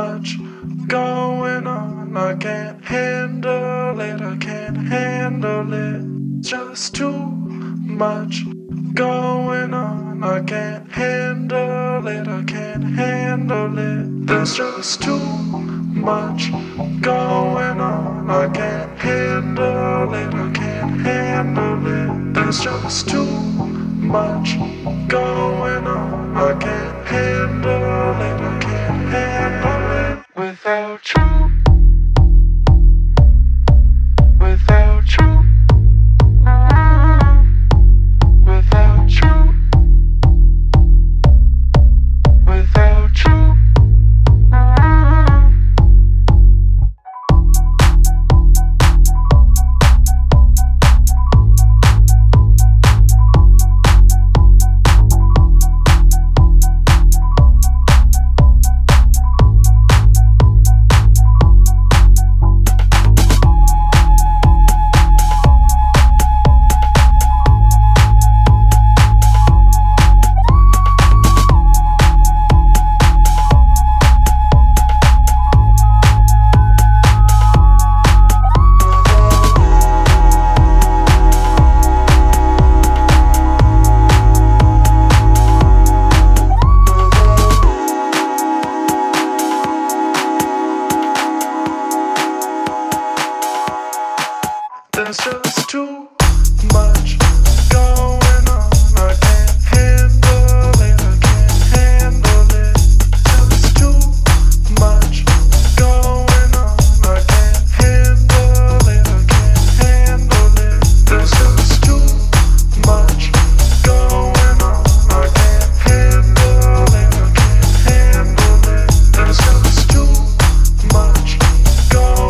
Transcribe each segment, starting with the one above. much going on. I can't handle it, I can't handle it. Just too much going on. I can't handle it, I can't handle it. There's just too much going on. I can't handle it, I can't handle it. There's just too much going on. I can't handle it, I can't handle it. Without you, without you, without you, without you. There's just too much going on. I can't handle it, I can't handle it. There's too much going on. I can't handle it, I can't handle it. There's just too much going on. I can't handle it, I can't handle it. There's just too much going on.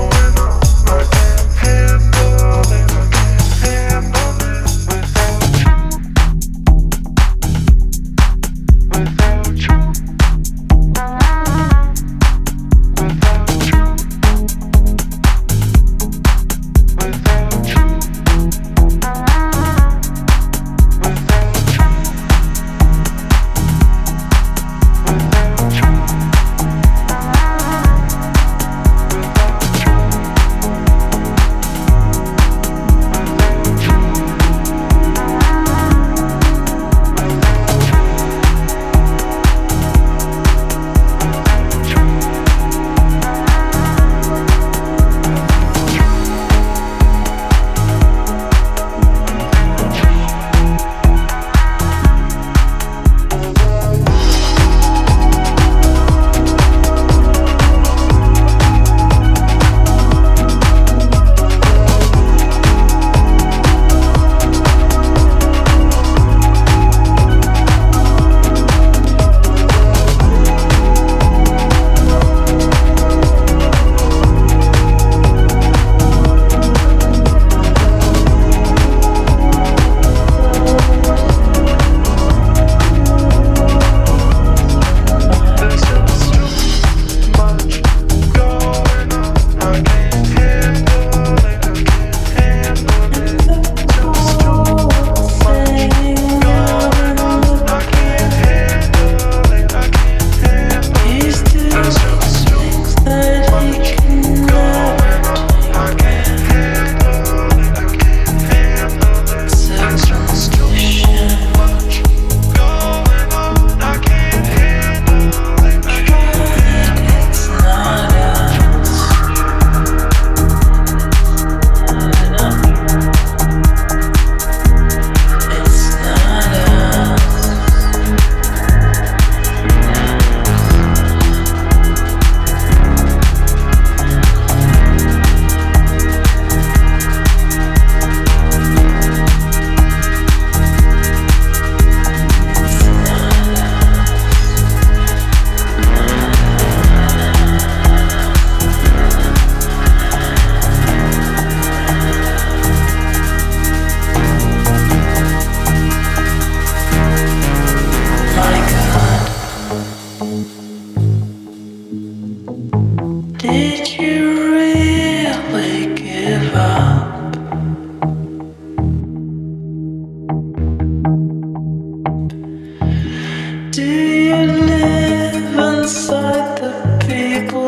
Do you live inside the people?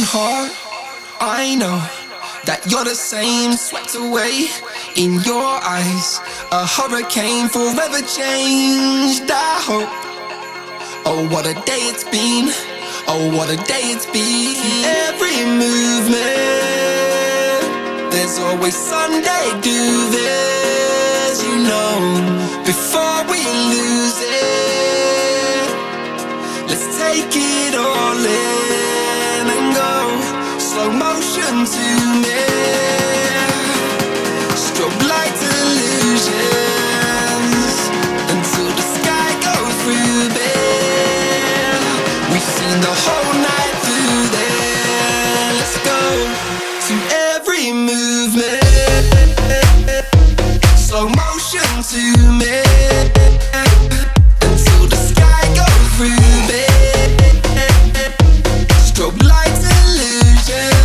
going hard. I know that you're the same, swept away in your eyes, a hurricane, forever changed. I hope. Oh, what a day it's been. Oh, what a day it's been. Every movement, there's always Sunday. Do this, you know, before we lose it. Let's take it all in and go slow motion to me. The whole night through there. Let's go to every movement, slow motion to me, until the sky goes through me. Strobe lights illusion.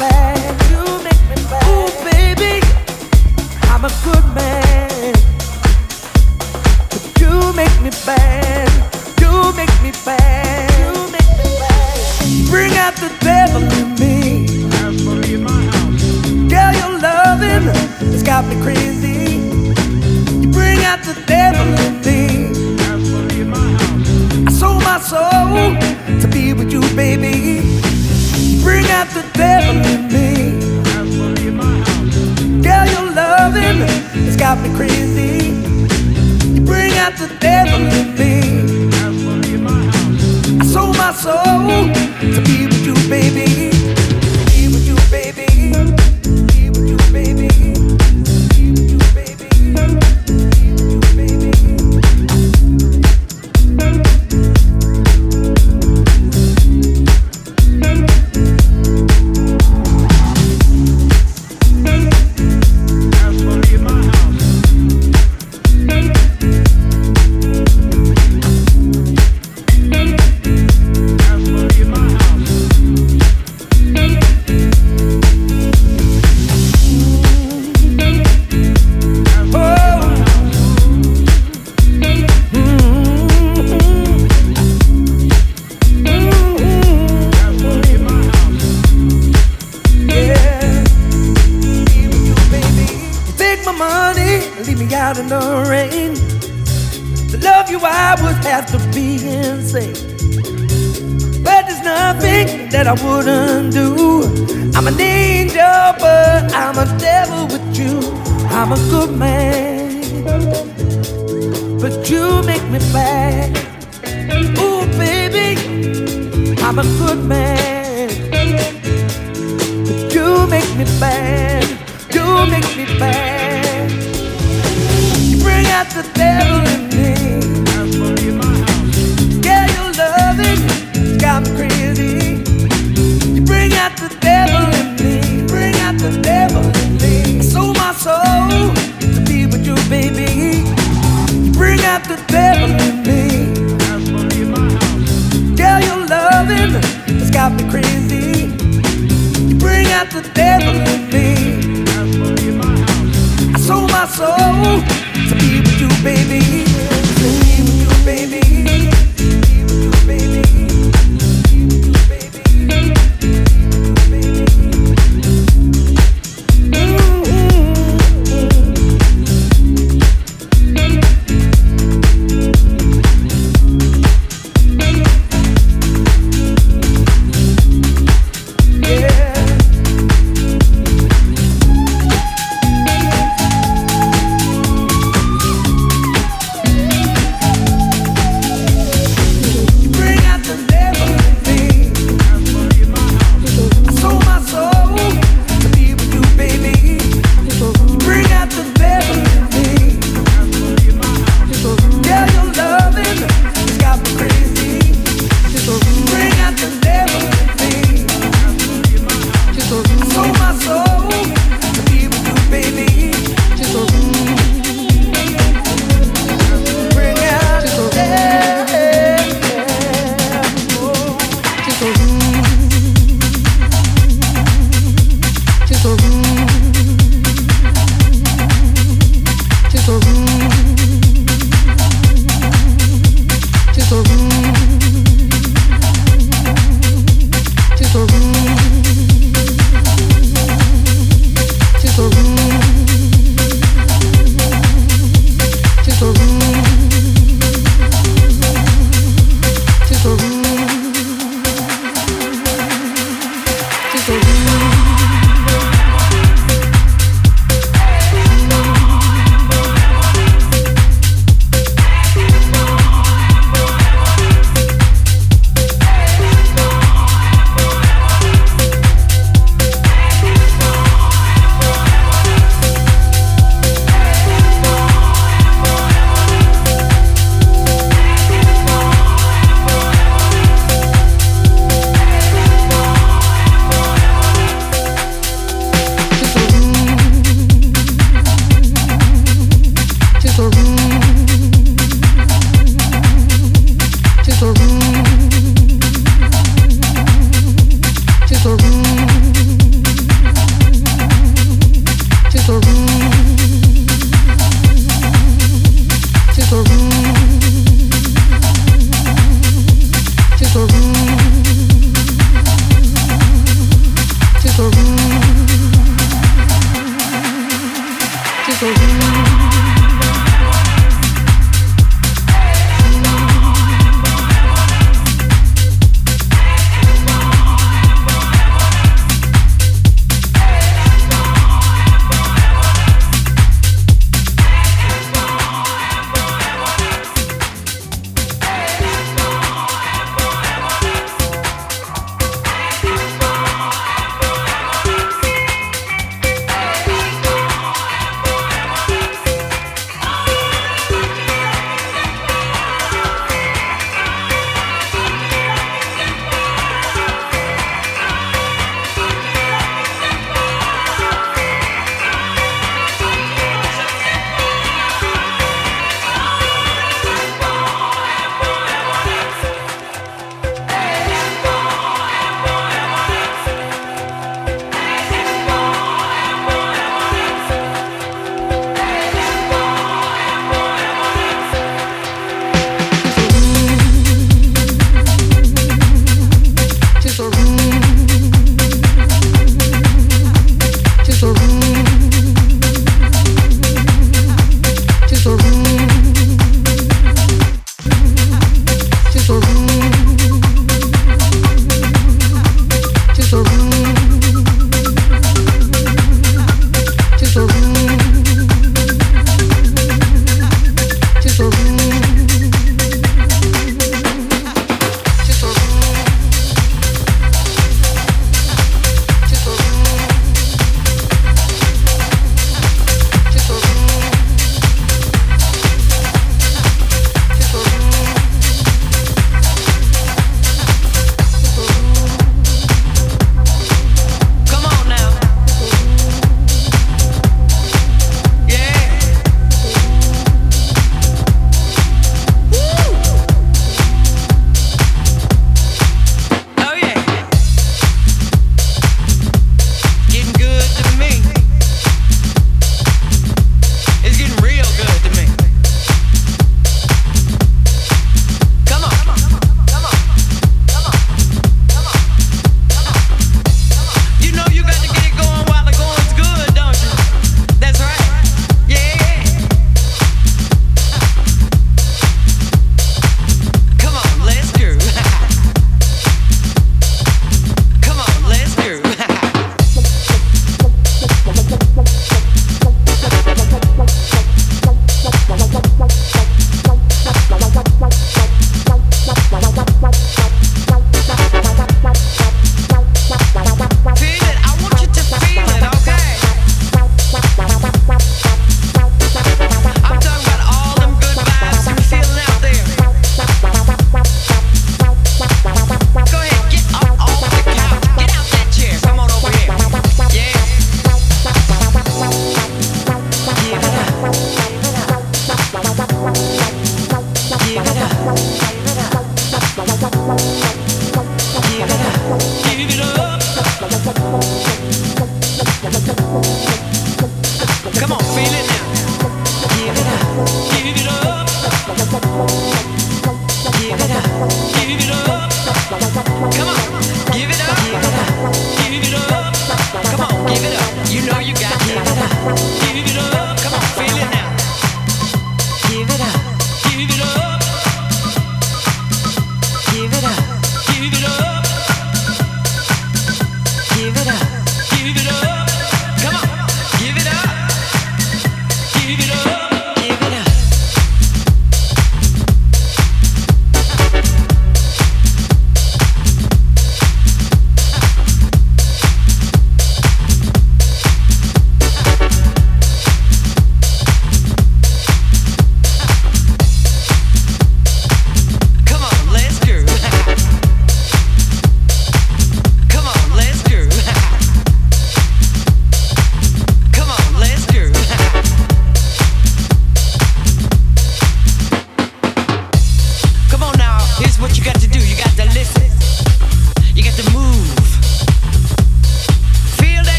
bad. You make me bad. Ooh, baby, I'm a good man, but you make me bad. You make me bad. You make me bad. Bring out the devil in me. That's for me in my house. Girl, your loving has got me crazy. You bring out the devil in me. That's for me in my house. I sold my soul to be with you, baby. Bring out the devil in me. Girl, your loving has got me crazy. Bring out the devil in me. I sold my soul to be with you, baby. Be with you, baby. Be with you, baby. Be with you, baby. Be with you, baby.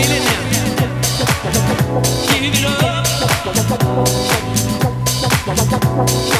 Give it up.